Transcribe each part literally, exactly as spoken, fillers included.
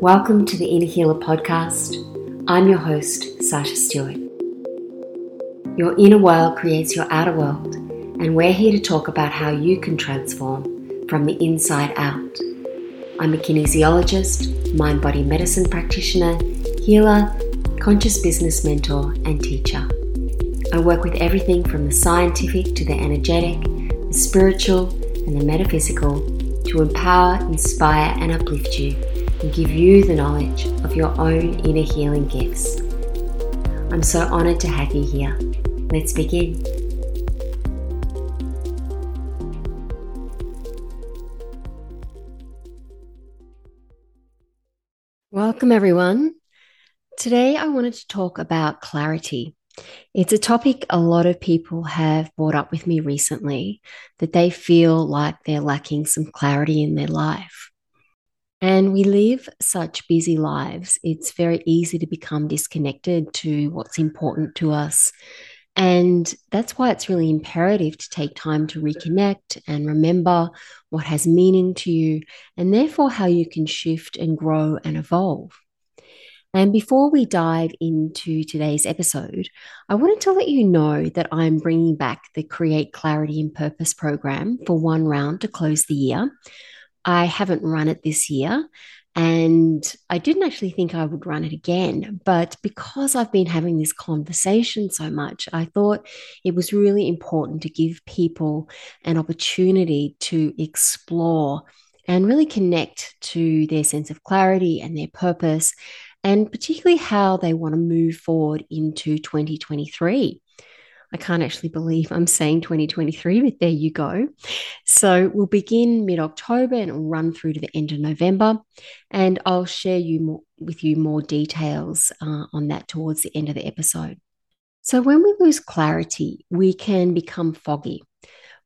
Welcome to the Inner Healer Podcast. I'm your host, Sasha Stewart. Your inner world creates your outer world, and we're here to talk about how you can transform from the inside out. I'm a kinesiologist, mind-body medicine practitioner, healer, conscious business mentor, and teacher. I work with everything from the scientific to the energetic, the spiritual, and the metaphysical to empower, inspire, and uplift you, and give you the knowledge of your own inner healing gifts. I'm so honored to have you here. Let's begin. Welcome, everyone. Today, I wanted to talk about clarity. It's a topic a lot of people have brought up with me recently, that they feel like they're lacking some clarity in their life. And we live such busy lives. It's very easy to become disconnected to what's important to us. And that's why it's really imperative to take time to reconnect and remember what has meaning to you, and therefore how you can shift and grow and evolve. And before we dive into today's episode, I wanted to let you know that I'm bringing back the Create Clarity and Purpose Program for one round to close the year. I haven't run it this year, and I didn't actually think I would run it again, but because I've been having this conversation so much, I thought it was really important to give people an opportunity to explore and really connect to their sense of clarity and their purpose, and particularly how they want to move forward into twenty twenty-three. I can't actually believe I'm saying twenty twenty-three, but there you go. So we'll begin mid-October and we'll run through to the end of November, and I'll share you more, with you more details uh, on that towards the end of the episode. So when we lose clarity, we can become foggy.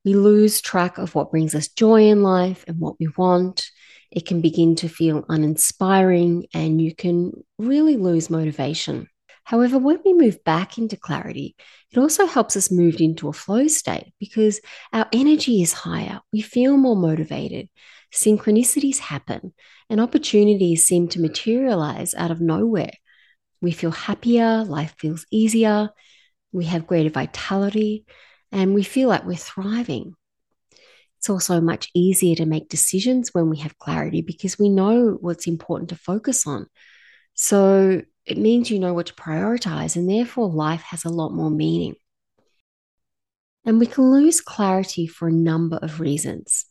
We lose track of what brings us joy in life and what we want. It can begin to feel uninspiring, and you can really lose motivation. However, when we move back into clarity, it also helps us move into a flow state because our energy is higher. We feel more motivated. Synchronicities happen and opportunities seem to materialize out of nowhere. We feel happier. Life feels easier. We have greater vitality and we feel like we're thriving. It's also much easier to make decisions when we have clarity because we know what's important to focus on. So it means you know what to prioritize, and therefore life has a lot more meaning. And we can lose clarity for a number of reasons.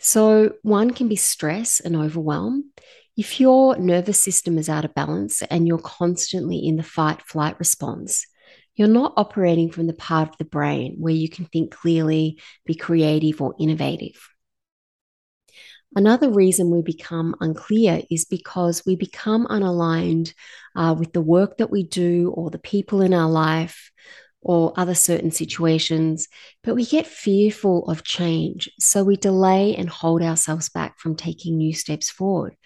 So one can be stress and overwhelm. If your nervous system is out of balance and you're constantly in the fight-flight response, you're not operating from the part of the brain where you can think clearly, be creative or innovative. Another reason we become unclear is because we become unaligned uh, with the work that we do or the people in our life or other certain situations, but we get fearful of change. So we delay and hold ourselves back from taking new steps forward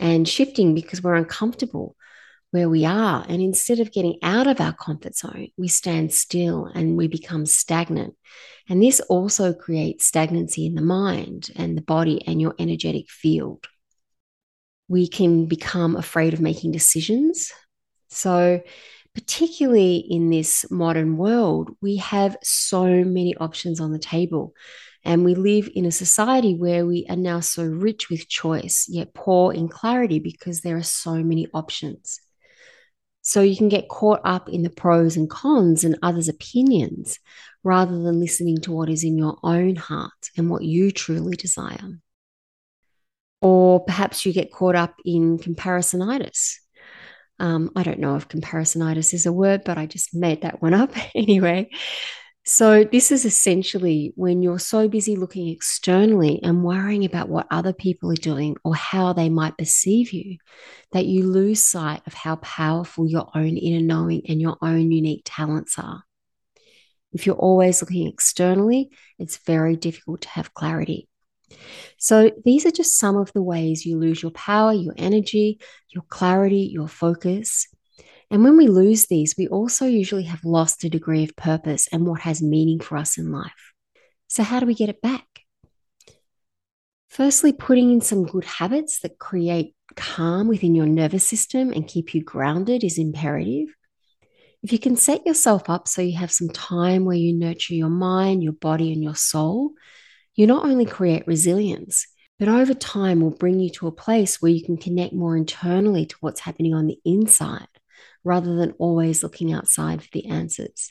and shifting because we're uncomfortable where we are. And instead of getting out of our comfort zone, we stand still and we become stagnant. And this also creates stagnancy in the mind and the body and your energetic field. We can become afraid of making decisions. So particularly in this modern world, we have so many options on the table. And we live in a society where we are now so rich with choice, yet poor in clarity because there are so many options. So you can get caught up in the pros and cons and others' opinions rather than listening to what is in your own heart and what you truly desire. Or perhaps you get caught up in comparisonitis. Um, I don't know if comparisonitis is a word, but I just made that one up anyway. So this is essentially when you're so busy looking externally and worrying about what other people are doing or how they might perceive you, that you lose sight of how powerful your own inner knowing and your own unique talents are. If you're always looking externally, it's very difficult to have clarity. So these are just some of the ways you lose your power, your energy, your clarity, your focus. And when we lose these, we also usually have lost a degree of purpose and what has meaning for us in life. So how do we get it back? Firstly, putting in some good habits that create calm within your nervous system and keep you grounded is imperative. If you can set yourself up so you have some time where you nurture your mind, your body, and your soul, you not only create resilience, but over time will bring you to a place where you can connect more internally to what's happening on the inside, rather than always looking outside for the answers.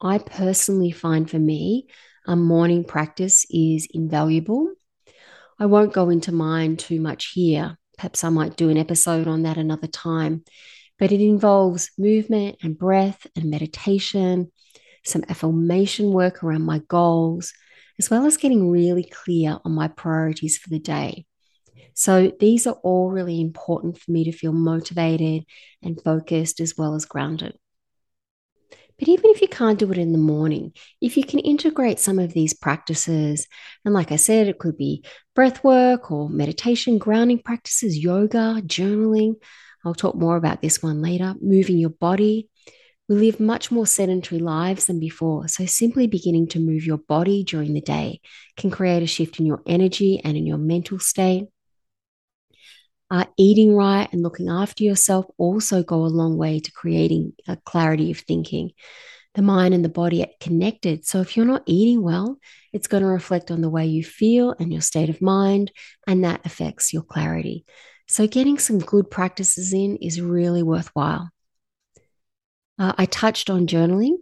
I personally find for me, a morning practice is invaluable. I won't go into mine too much here. Perhaps I might do an episode on that another time, but it involves movement and breath and meditation, some affirmation work around my goals, as well as getting really clear on my priorities for the day. So these are all really important for me to feel motivated and focused as well as grounded. But even if you can't do it in the morning, if you can integrate some of these practices, and like I said, it could be breath work or meditation, grounding practices, yoga, journaling. I'll talk more about this one later. Moving your body. We live much more sedentary lives than before, so simply beginning to move your body during the day can create a shift in your energy and in your mental state. Uh, eating right and looking after yourself also go a long way to creating a clarity of thinking. The mind and the body are connected, so if you're not eating well, it's going to reflect on the way you feel and your state of mind, and that affects your clarity. So getting some good practices in is really worthwhile. Uh, I touched on journaling.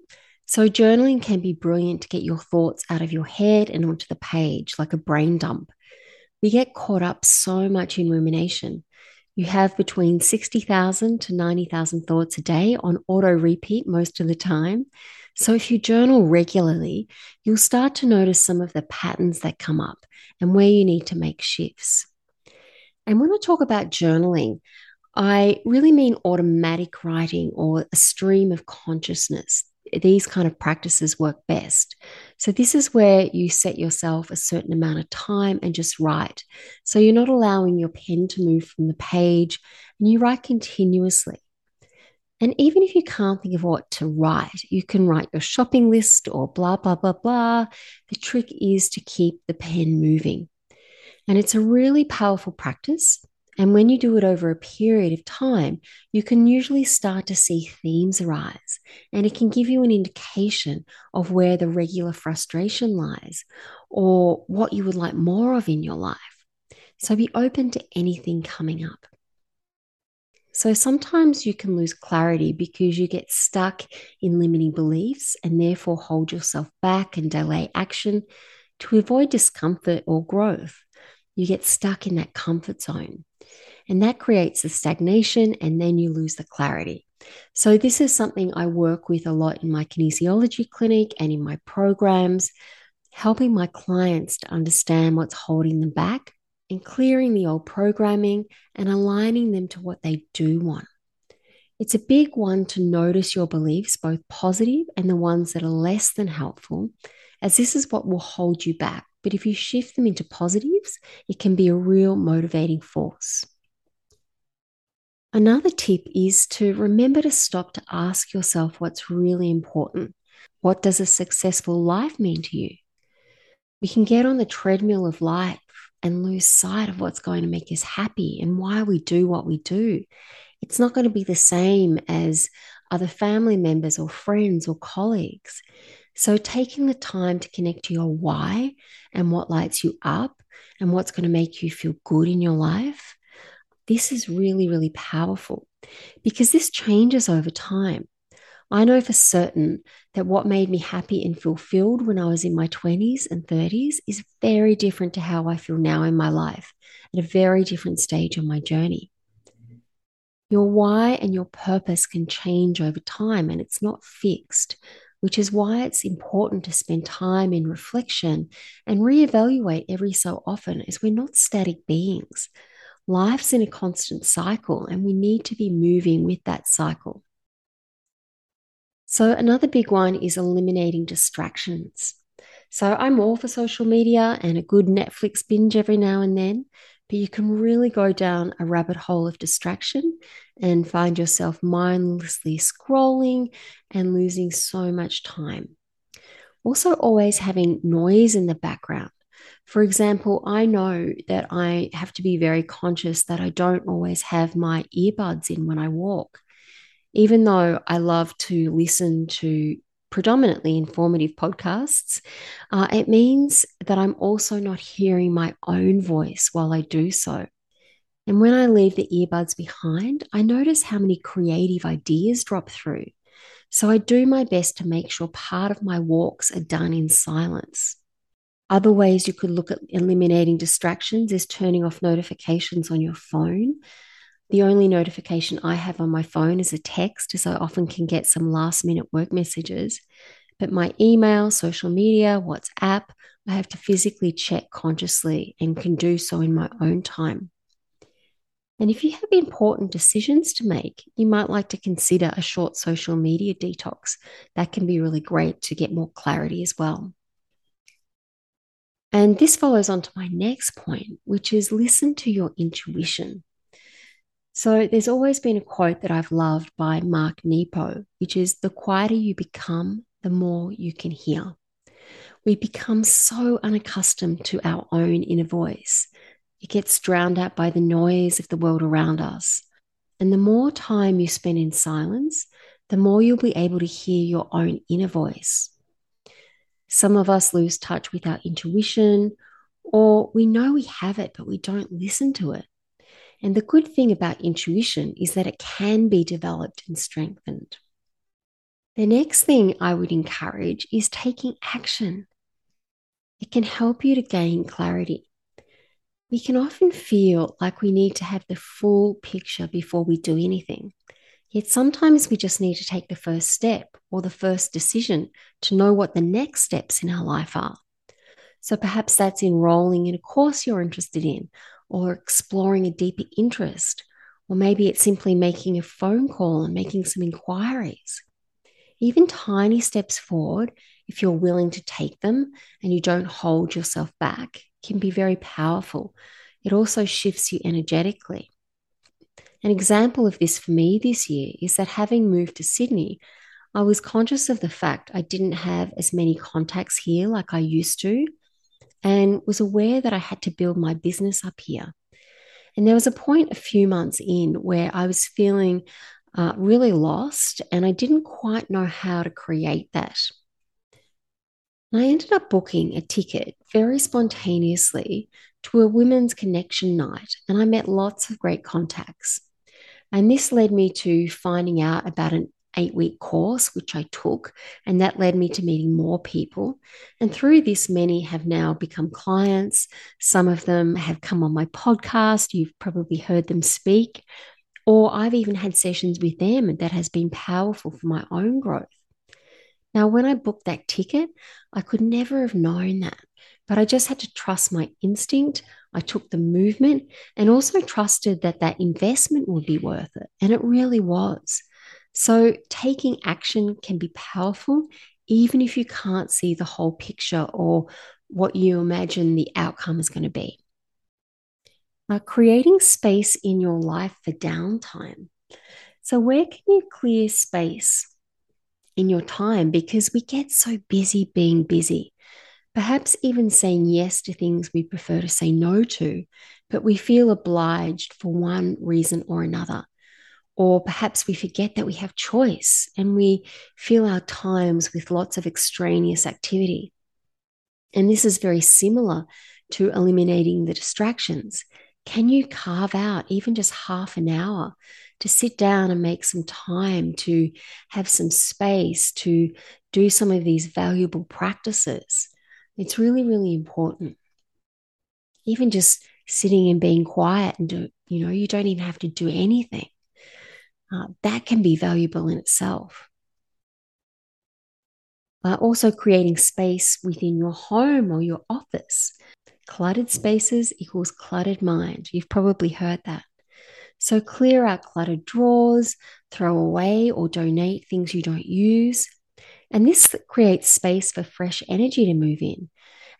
So journaling can be brilliant to get your thoughts out of your head and onto the page, like a brain dump. We get caught up so much in rumination. You have between sixty thousand to ninety thousand thoughts a day on auto repeat most of the time. So if you journal regularly, you'll start to notice some of the patterns that come up and where you need to make shifts. And when I talk about journaling, I really mean automatic writing or a stream of consciousness. These kind of practices work best. So this is where you set yourself a certain amount of time and just write. So you're not allowing your pen to move from the page and you write continuously. And even if you can't think of what to write, you can write your shopping list or blah, blah, blah, blah. The trick is to keep the pen moving. And it's a really powerful practice. And when you do it over a period of time, you can usually start to see themes arise, and it can give you an indication of where the regular frustration lies or what you would like more of in your life. So be open to anything coming up. So sometimes you can lose clarity because you get stuck in limiting beliefs and therefore hold yourself back and delay action to avoid discomfort or growth. You get stuck in that comfort zone, and that creates the stagnation, and then you lose the clarity. So this is something I work with a lot in my kinesiology clinic and in my programs, helping my clients to understand what's holding them back and clearing the old programming and aligning them to what they do want. It's a big one to notice your beliefs, both positive and the ones that are less than helpful, as this is what will hold you back. But if you shift them into positives, it can be a real motivating force. Another tip is to remember to stop to ask yourself what's really important. What does a successful life mean to you? We can get on the treadmill of life and lose sight of what's going to make us happy and why we do what we do. It's not going to be the same as other family members or friends or colleagues. So taking the time to connect to your why and what lights you up and what's going to make you feel good in your life, this is really, really powerful because this changes over time. I know for certain that what made me happy and fulfilled when I was in my twenties and thirties is very different to how I feel now in my life at a very different stage of my journey. Your why and your purpose can change over time and it's not fixed, which is why it's important to spend time in reflection and reevaluate every so often, as we're not static beings. Life's in a constant cycle and we need to be moving with that cycle. So another big one is eliminating distractions. So I'm all for social media and a good Netflix binge every now and then, but you can really go down a rabbit hole of distraction and find yourself mindlessly scrolling and losing so much time. Also, always having noise in the background. For example, I know that I have to be very conscious that I don't always have my earbuds in when I walk. Even though I love to listen to predominantly informative podcasts, uh, it means that I'm also not hearing my own voice while I do so. And when I leave the earbuds behind, I notice how many creative ideas drop through. So I do my best to make sure part of my walks are done in silence. Other ways you could look at eliminating distractions is turning off notifications on your phone. The only notification I have on my phone is a text, as I often can get some last-minute work messages. But my email, social media, WhatsApp, I have to physically check consciously and can do so in my own time. And if you have important decisions to make, you might like to consider a short social media detox. That can be really great to get more clarity as well. And this follows on to my next point, which is listen to your intuition. So there's always been a quote that I've loved by Mark Nepo, which is, the quieter you become, the more you can hear. We become so unaccustomed to our own inner voice. It gets drowned out by the noise of the world around us. And the more time you spend in silence, the more you'll be able to hear your own inner voice. Some of us lose touch with our intuition, or we know we have it, but we don't listen to it. And the good thing about intuition is that it can be developed and strengthened. The next thing I would encourage is taking action. It can help you to gain clarity. We can often feel like we need to have the full picture before we do anything. Yet sometimes we just need to take the first step or the first decision to know what the next steps in our life are. So perhaps that's enrolling in a course you're interested in, or exploring a deeper interest, or maybe it's simply making a phone call and making some inquiries. Even tiny steps forward, if you're willing to take them and you don't hold yourself back, can be very powerful. It also shifts you energetically. An example of this for me this year is that having moved to Sydney, I was conscious of the fact I didn't have as many contacts here like I used to, and was aware that I had to build my business up here. And there was a point a few months in where I was feeling uh, really lost, and I didn't quite know how to create that. And I ended up booking a ticket very spontaneously to a women's connection night, and I met lots of great contacts. And this led me to finding out about an eight-week course, which I took, and that led me to meeting more people. And through this, many have now become clients. Some of them have come on my podcast. You've probably heard them speak, or I've even had sessions with them, and that has been powerful for my own growth. Now, when I booked that ticket, I could never have known that, but I just had to trust my instinct. I took the movement and also trusted that that investment would be worth it, and it really was. So taking action can be powerful, even if you can't see the whole picture or what you imagine the outcome is going to be. Uh, creating space in your life for downtime. So where can you clear space in your time? Because we get so busy being busy. Perhaps even saying yes to things we prefer to say no to, but we feel obliged for one reason or another. Or perhaps we forget that we have choice and we fill our times with lots of extraneous activity. And this is very similar to eliminating the distractions. Can you carve out even just half an hour to sit down and make some time, to have some space, to do some of these valuable practices? It's really, really important. Even just sitting and being quiet and do, you know, you don't even have to do anything. Uh, that can be valuable in itself. Uh, also creating space within your home or your office. Cluttered spaces equals cluttered mind. You've probably heard that. So clear out cluttered drawers, throw away or donate things you don't use. And this creates space for fresh energy to move in.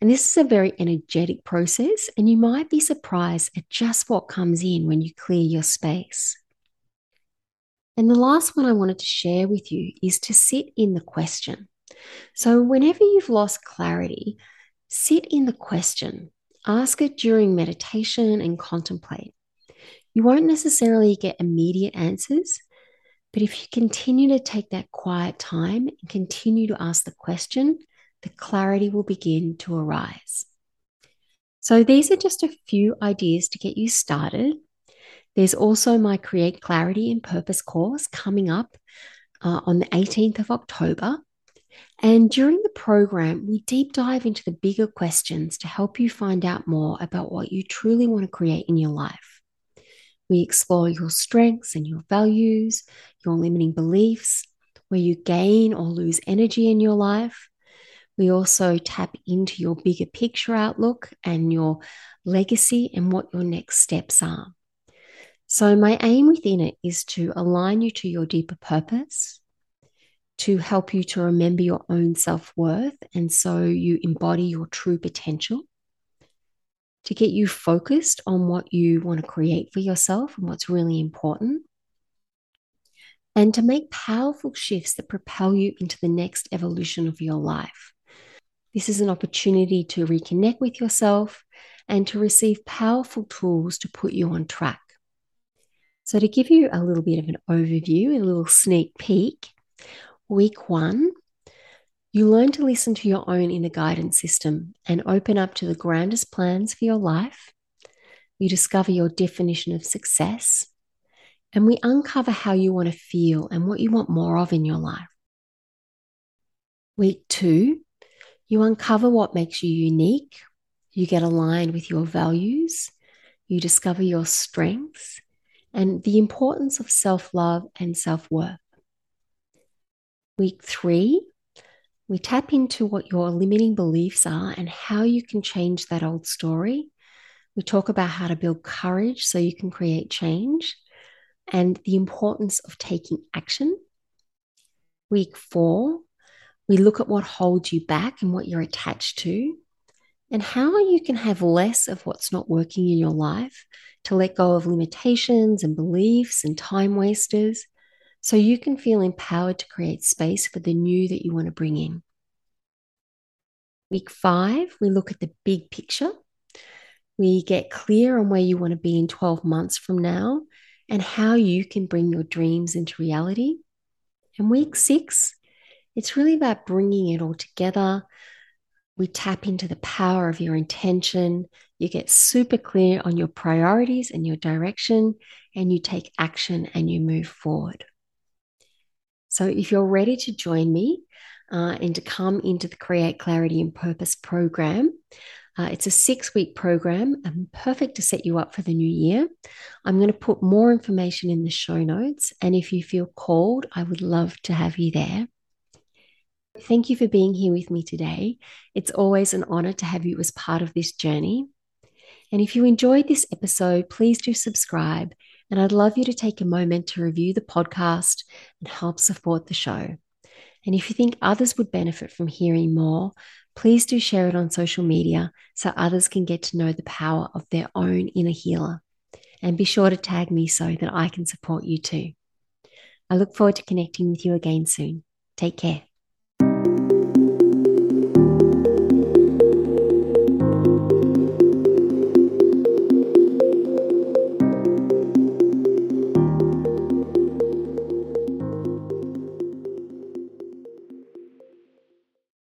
And this is a very energetic process, and you might be surprised at just what comes in when you clear your space. And the last one I wanted to share with you is to sit in the question. So whenever you've lost clarity, Sit in the question. Ask it during meditation and contemplate. You won't necessarily get immediate answers, but if you continue to take that quiet time and continue to ask the question, the clarity will begin to arise. So these are just a few ideas to get you started. There's also my Create Clarity and Purpose course coming up uh, on the eighteenth of October. And during the program, we deep dive into the bigger questions to help you find out more about what you truly want to create in your life. We explore your strengths and your values, your limiting beliefs, where you gain or lose energy in your life. We also tap into your bigger picture outlook and your legacy and what your next steps are. So my aim within it is to align you to your deeper purpose, to help you to remember your own self-worth and so you embody your true potential, to get you focused on what you want to create for yourself and what's really important, and to make powerful shifts that propel you into the next evolution of your life. This is an opportunity to reconnect with yourself and to receive powerful tools to put you on track. So to give you a little bit of an overview, a little sneak peek, week one, you learn to listen to your own inner guidance system and open up to the grandest plans for your life. You discover your definition of success, and we uncover how you want to feel and what you want more of in your life. Week two, you uncover what makes you unique. You get aligned with your values. You discover your strengths and the importance of self-love and self-worth. Week three, we tap into what your limiting beliefs are and how you can change that old story. We talk about how to build courage so you can create change and the importance of taking action. Week four, we look at what holds you back and what you're attached to, and how you can have less of what's not working in your life to let go of limitations and beliefs and time wasters so you can feel empowered to create space for the new that you want to bring in. Week five, we look at the big picture. We get clear on where you want to be in twelve months from now and how you can bring your dreams into reality. And week six, it's really about bringing it all together. We tap into the power of your intention. You get super clear on your priorities and your direction, and you take action and you move forward. So if you're ready to join me uh, and to come into the Create Clarity and Purpose program, uh, it's a six-week program and perfect to set you up for the new year. I'm going to put more information in the show notes, and if you feel called, I would love to have you there. Thank you for being here with me today. It's always an honor to have you as part of this journey. And if you enjoyed this episode, please do subscribe. And I'd love you to take a moment to review the podcast and help support the show. And if you think others would benefit from hearing more, please do share it on social media so others can get to know the power of their own inner healer. And be sure to tag me so that I can support you too. I look forward to connecting with you again soon. Take care.